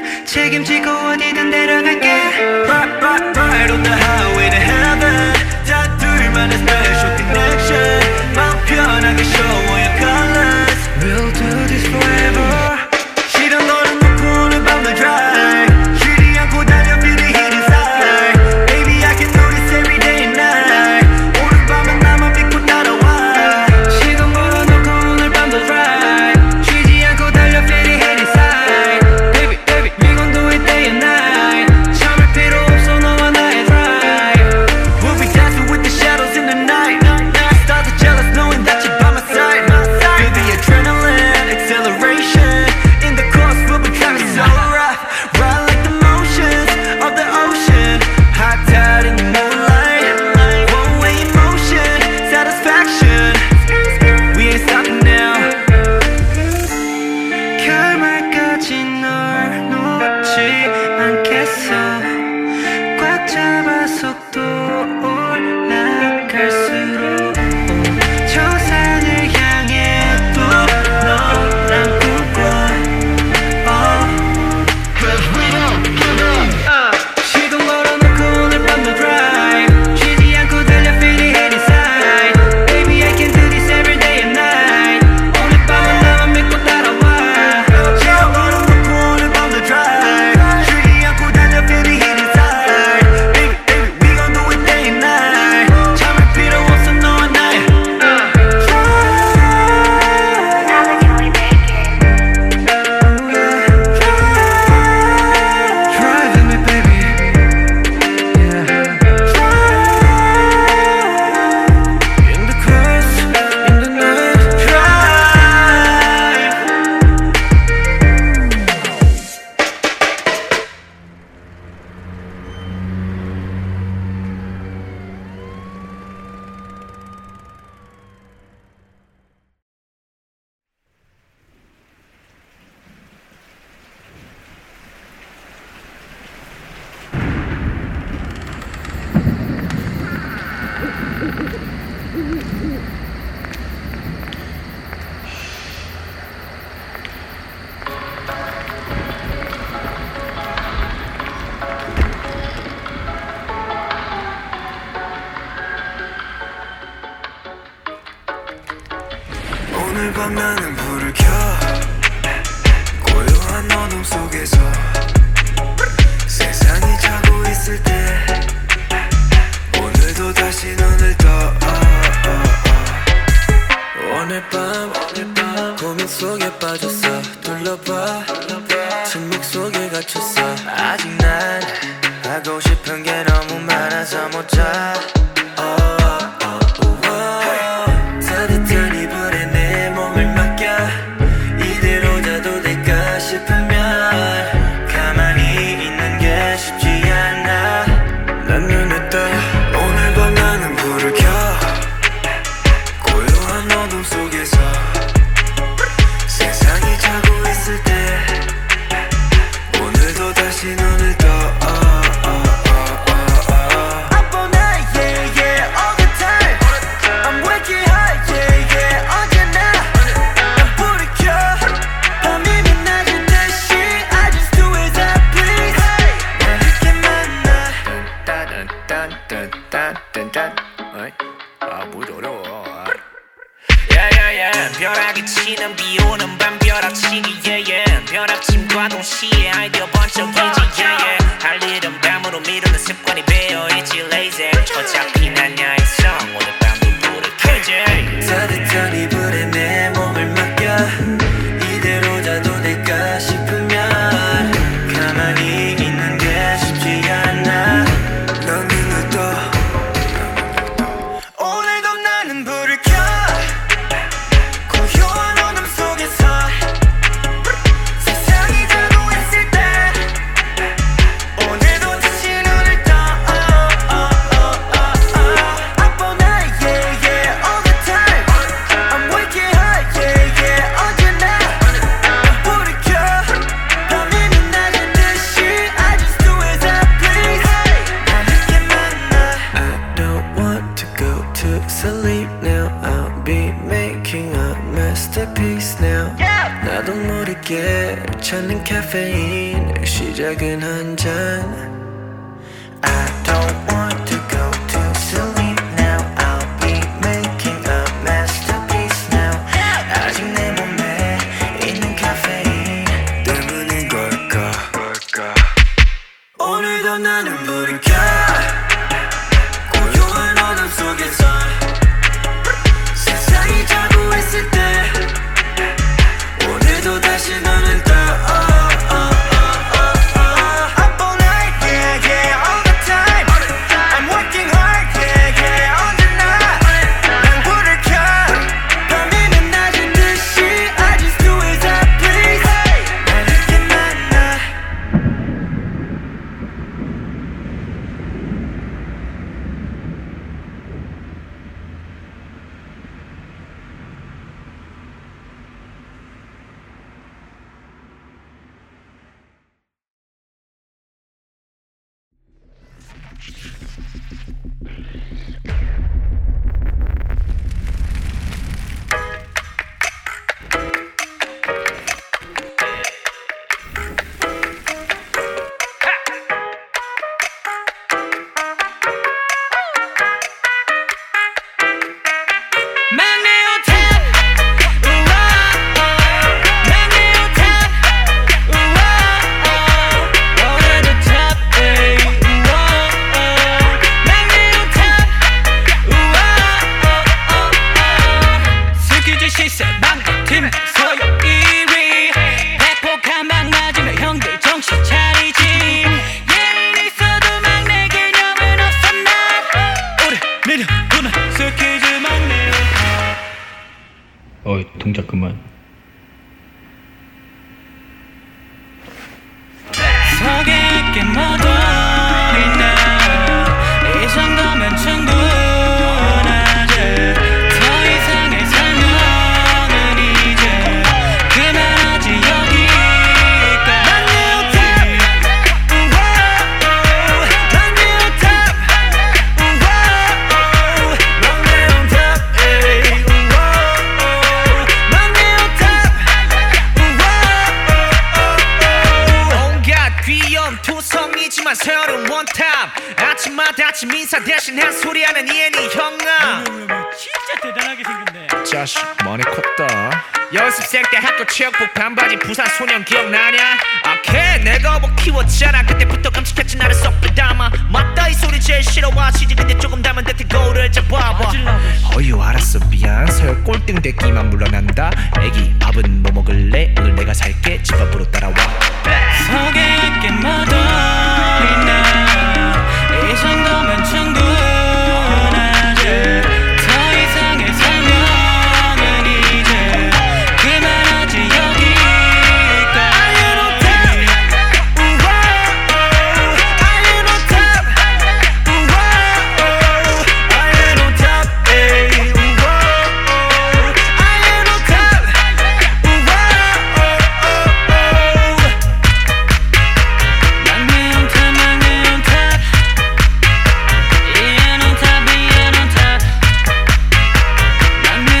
난 책임지고 어디든 데려갈게. Right, right, right on the highway to heaven. 다 둘만의 special connection. 마음 편하게 show your colors. We'll do this forever. 싫은 너를 놓고 오늘 밤 날 drive. 쉬지 않고 달려 feel the heat inside. Baby I can do this every day and night. 오늘 밤은 나만 믿고 따라와. 시간 걸어놓고 오늘 밤 날 drive. 쉬지 않고 달려 feel the heat inside. Baby baby we gon' do it day and night. 참을 필요 없어 너와 나의 drive. We'll be dancing with the shadows in the night. Stars are jealous knowing that you're by my side. Feel the adrenaline acceleration. 오늘 밤 나는 불을 켜. 고요한 어둠 속에서 세상이 자고 있을 때 오늘도 다시 눈을 떠. 오늘 밤 고민 속에 빠졌어. 둘러봐 침묵 속에 갇혔어. 아직 난 하고 싶은 게 너무 많아서 못 자. 날 찾는 카페인 시작은 한 잔 I don't want to go to sleep now I'll be making a masterpiece now 아직 내 몸에 있는 카페인 때문인 걸까 오늘도 나는 불을 켜 고요한 어둠 속에서 세상이 자고 있을 때 오늘도 다시 너는 떠 Up all night, yeah, yeah, all the time I'm working hard, yeah, yeah, all the night 난 불을 켜 밤이면 낮은 듯이 I just do as I please 날 늦게 동작 그만. 서게 묻어 있다. 이 정도면 충분하지. 더 이상의 설명은 이제 그만하지 여기까지. I'm new top, wow. I'm new top, wow. I'm new top, hey. 투성이지만 새로운 원탑 아침마다 아침 인사 대신 한 소리하는 이애니 형아 진짜 대단하게 생겼네 자식 많이 컸다 연습생 때 학교 체육복 반바지 부산 소년 기억나냐 아케 내가 뭐 키웠잖아 그때부터 끔찍했지 나를 썩불 담아 맞다 이 소리 제일 싫어하시지 근데 조금 담은 듯이 거울을 잡아봐 어휴 알았어 미안 서열 꼴등 됐기만 물러난다 애기 밥은 뭐 먹을래 오늘 내가 살게 집 앞으로 따라와 속에 있게 묻어있나 이 정도면 충분하지 더 이상의 설명은 이제 그만하지 여기까지 Are you on top? Wow. Are you on top? Wow. Are you on top? Hey. Wow. Are you on top? Wow. I'm new on top, I'm new on top. Yeah, I'm on top, yeah, I'm on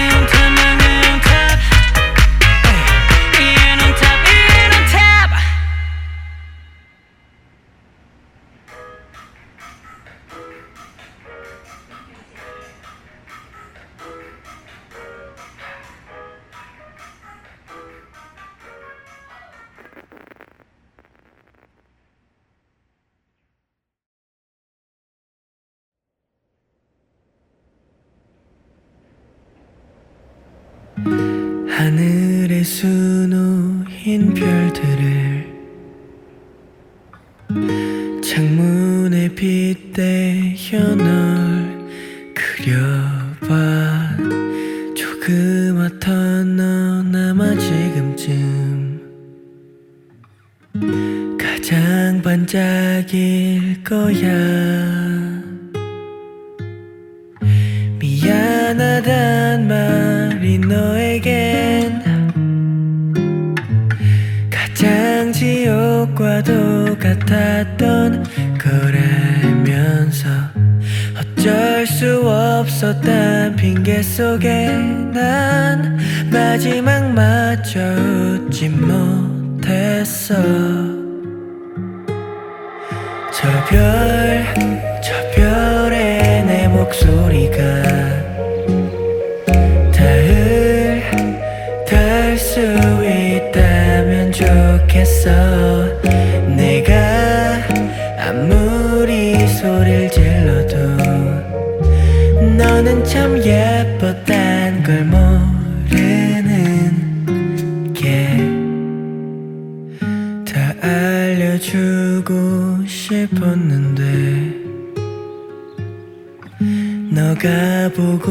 top. I'm new on top, I'm new on top. Yeah, I'm on top, yeah, I'm on top. 하늘에 수놓인 별들을 창문에 빗대어 널 그려봐 조그맣던 넌 아마 지금쯤 가장 반짝일 거야 미안하단 말이 너에겐 가장 지옥과도 같았던 거라면서 어쩔 수 없었단 핑계 속에 난 마지막 마저 웃지 못해 했어. 저 별에 내 목소리가 닿을 닿을 수 있다면 좋겠어. 내가 아무리 소리를 질러도 너는 참 예뻤단 걸 모르는 게 다 알려주고 싶었는데 너가 보고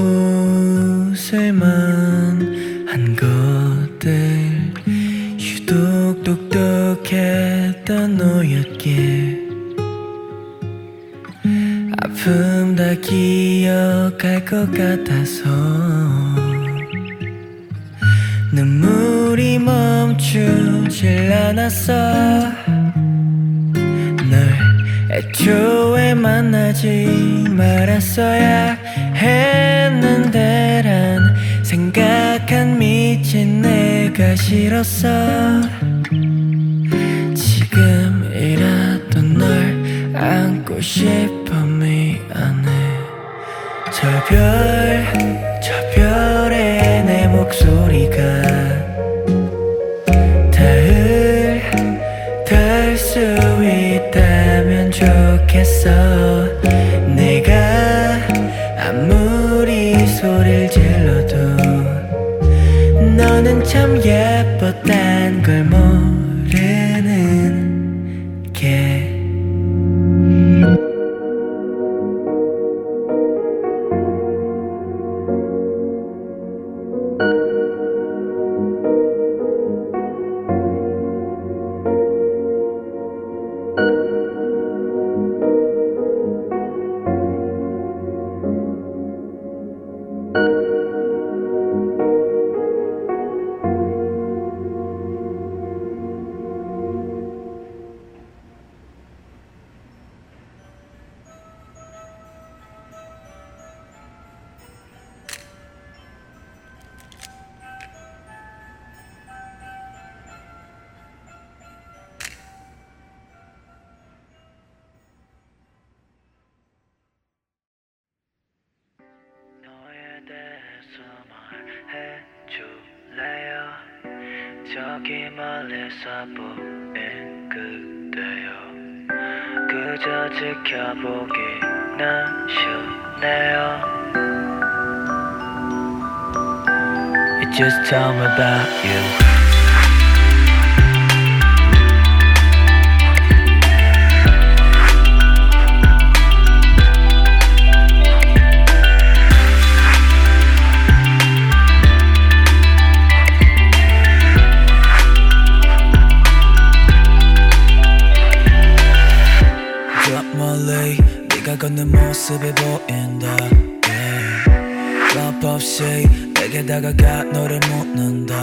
웃을만 한 것들 유독 똑똑했던 너였기에 아픔 다 기억할 것 같아서 눈물이 멈추질 않았어. 널 애초에 만나지 말았어야 했는데 란 생각한 미친 내가 싫었어. 지금이라도 널 안고 싶어. 미안해. 저 별에 내 목소리가 닿을 닿을 수 있다면 좋겠어. 내가 아무리 소리를 질러도 너는 참 예뻤단 걸 모르는 게 저기 멀리서 보인 그대여 그저 지켜보기는 쉽네요. You just tell me about you. 걷는 모습이 보인다 답 없이 내게 다가가 너를 묻는다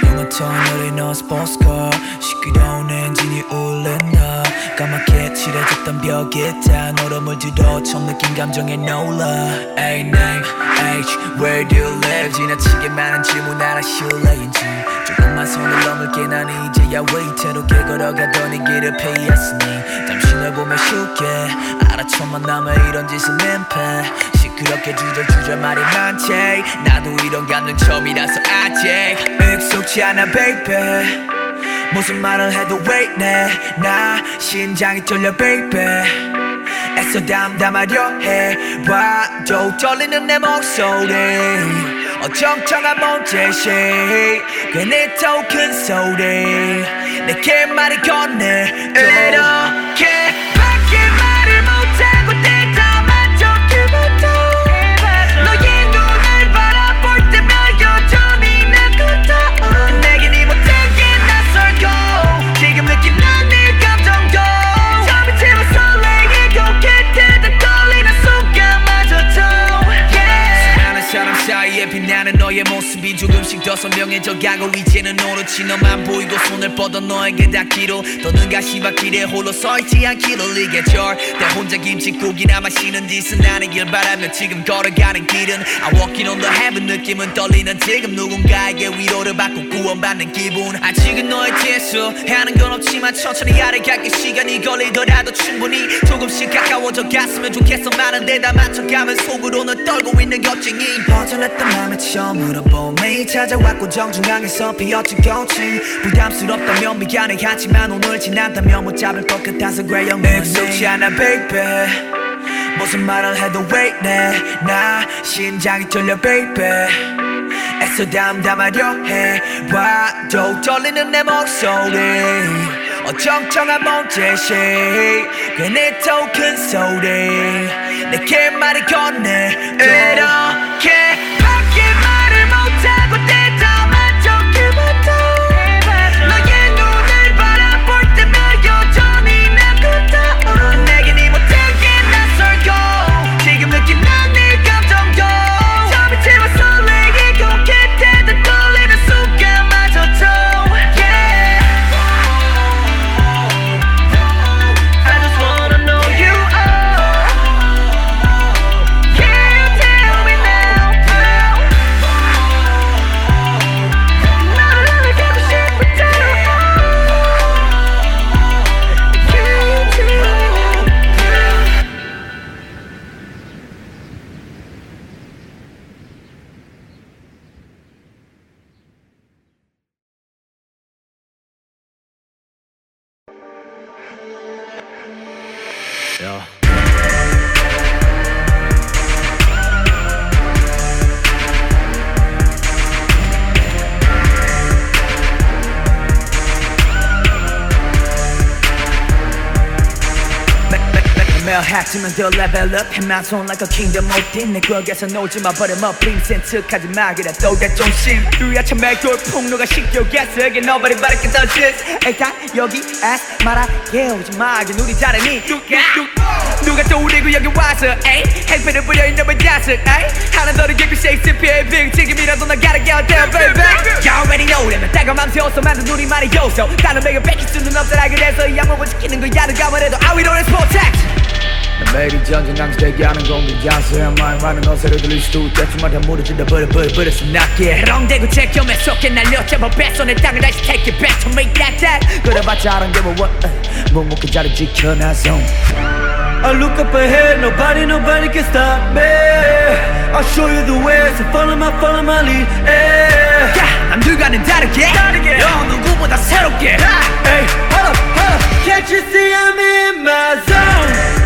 조금만 더 느린 너 스포츠카 시끄러운 엔진이 울린다 까맣게 칠해졌던 벽에 다 너로 물들어 처음 느낀 감정에 놀라 A name H where do you live 지나치게 많은 질문 알아 실례인지 조금만 손을 넘을게 난 이제야 위태롭게 걸어가던 이 길을 피했으니 잠시 널 보면 쉽게 알아 처음 만나면 이런 짓은 민폐 시끄럽게 주절주절 말이 많지 나도 이런 감정 처음이라서 아직 익숙치 않아 baby 무슨 말을 해도 왜 이래 나 심장이 떨려 baby 애써 담담하려 해봐도 떨리는 내 목소리 어정쩡한 몸짓이 괜히 더 큰 소리 내게 말이 건네도 이렇게 선명해져 가고 이제는 오로지 너만 보이고 손을 뻗어 너에게 닿기로 더는 가시밭길에 홀로 서있지 않기를 이게 절대 혼자 김치국이나 마시는 짓은 아니길 바라며 지금 걸어가는 길은 I walking on the heaven 느낌은 떨리는 지금 누군가에게 위로를 받고 구원받는 기분 아직은 너의 재수하는 건 없지만 천천히 아래 갈길 시간이 걸리더라도 충분히 조금씩 가까워져 갔으면 좋겠어 많은데 다 맞춰가면 속으로는 떨고 있는 겁쟁이 버전했던 맘에 처음으로 봄이 찾아왔고 정중앙에서 피었지 꽃이 부담스럽다면 미안해 하지만 오늘 지난다면 못 잡을 것 같아서 Grey on Monday 익숙지 않아 baby 무슨 말을 해도 왜 이래 나 심장이 떨려 baby 애써 담담하려 해 와도 떨리는 내 목소리 어정쩡한 몸짓이 괜히 또 큰 소리 내게 말을 건네도 이렇게 밖에 말을 못하고 대담한 척해만 더 너의 눈을 바라볼 때면 여전히 나 같아 내겐 네 모든 게 낯설고 지금 느낀 난 네 감정도 잠이 채워 설레이고 곁에다 떨리는 순간마저도 yeah. I just wanna know you all Can you tell me now 너를 안에 가고 싶었잖아 Can you tell me now Yeah. 매일 학지만 더 레벨 업 해만 손 like a kingdom 오딘 내 격에서 놓지 마 버림없림 센척하지 마 그래 또 내 존심 두야차 맥돌 폭로가 식욕에서 again nobody but I can touch this 에가 여기 ass 말하게 오지 마 again 우리 잘하니 누가 또 우리고 여기 와서 에이 행패를 부려 있는 왜 자석 에이 하나 너를 겪고 셰익스피어의 빙 지금이라도 나 gotta get out there baby You already know that 따가운 맘 세워서 만든 우리만의 요소 다른 맥을 뺏길 수는 없더라 그래서 이 악몽을 지키는 거야 누가 말해도 I will always protect 매일이 전쟁당시 대기하는 공기 자세한 마음하는 어세를 들릴 수도 있겠지만 다 무너진다 버릇 신나게 해롱대고 제 겸에 속에 날려잡아 뺏어내 땅을 다시 take it back to make that that 그래봤자 I don't give a what 묵묵히 자리 지켜놔서 I look up ahead nobody can stop me I'll show you the way so follow my lead yeah. 남들과는 다르게 누구보다 새롭게 hey, hold up Can't you see I'm in my zone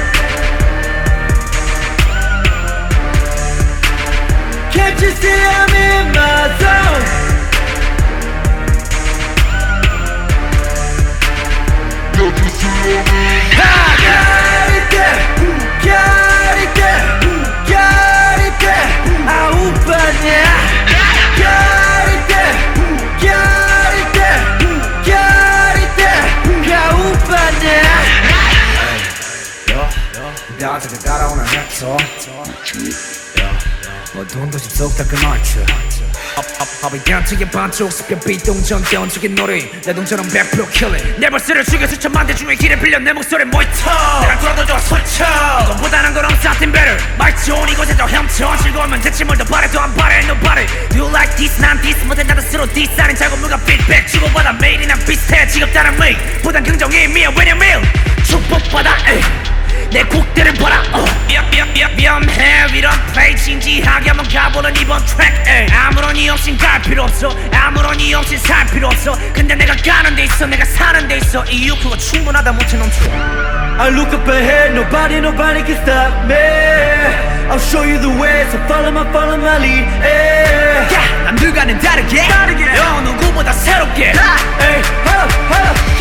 Can't you see I'm in my zone? Can't you see I'm in my zone? Got it there, got it there, got it there. 아 오빠냐? Got it there, got it there, got it there. 아 오빠냐? 나한테 따라오는 햇빛. 어두운 도심 속 다 그 마치 I'll be down to your 반쪽 습격 비동전 깨운적인 노래 내 동처럼 100% killing 내 벌스를 죽여서 천만 대 중에 길을 빌려 내 목소리 모이터 내가 돌아도 좋아 솔쳐 이건보다는 그럼 something better 말 좋은 이곳에서 헤엄쳐 즐거우면 대체 뭘 더 바래도 안 바래 nobody Do you like this? 난 this 못해 나도 스스로 this 아닌 작업물과 feedback 주고받아 매일이 난 비슷해 직업 다른 미 보단 긍정의미야 왜냐면 축복받아 에이 내 곡들을 봐라 위험해 위런 플레이 진지하게 한번 가보는 이번 트랙 에이. 아무런 이유 없인 갈 필요 없어 아무런 이유 없인 살 필요 없어 근데 내가 가는 데 있어 내가 사는 데 있어 이유 그거 충분하다 못해 넘쳐 I look up ahead nobody can stop me I'll show you the way so follow my lead yeah. 남들과는 다르게 누구보다 새롭게 hey, hold up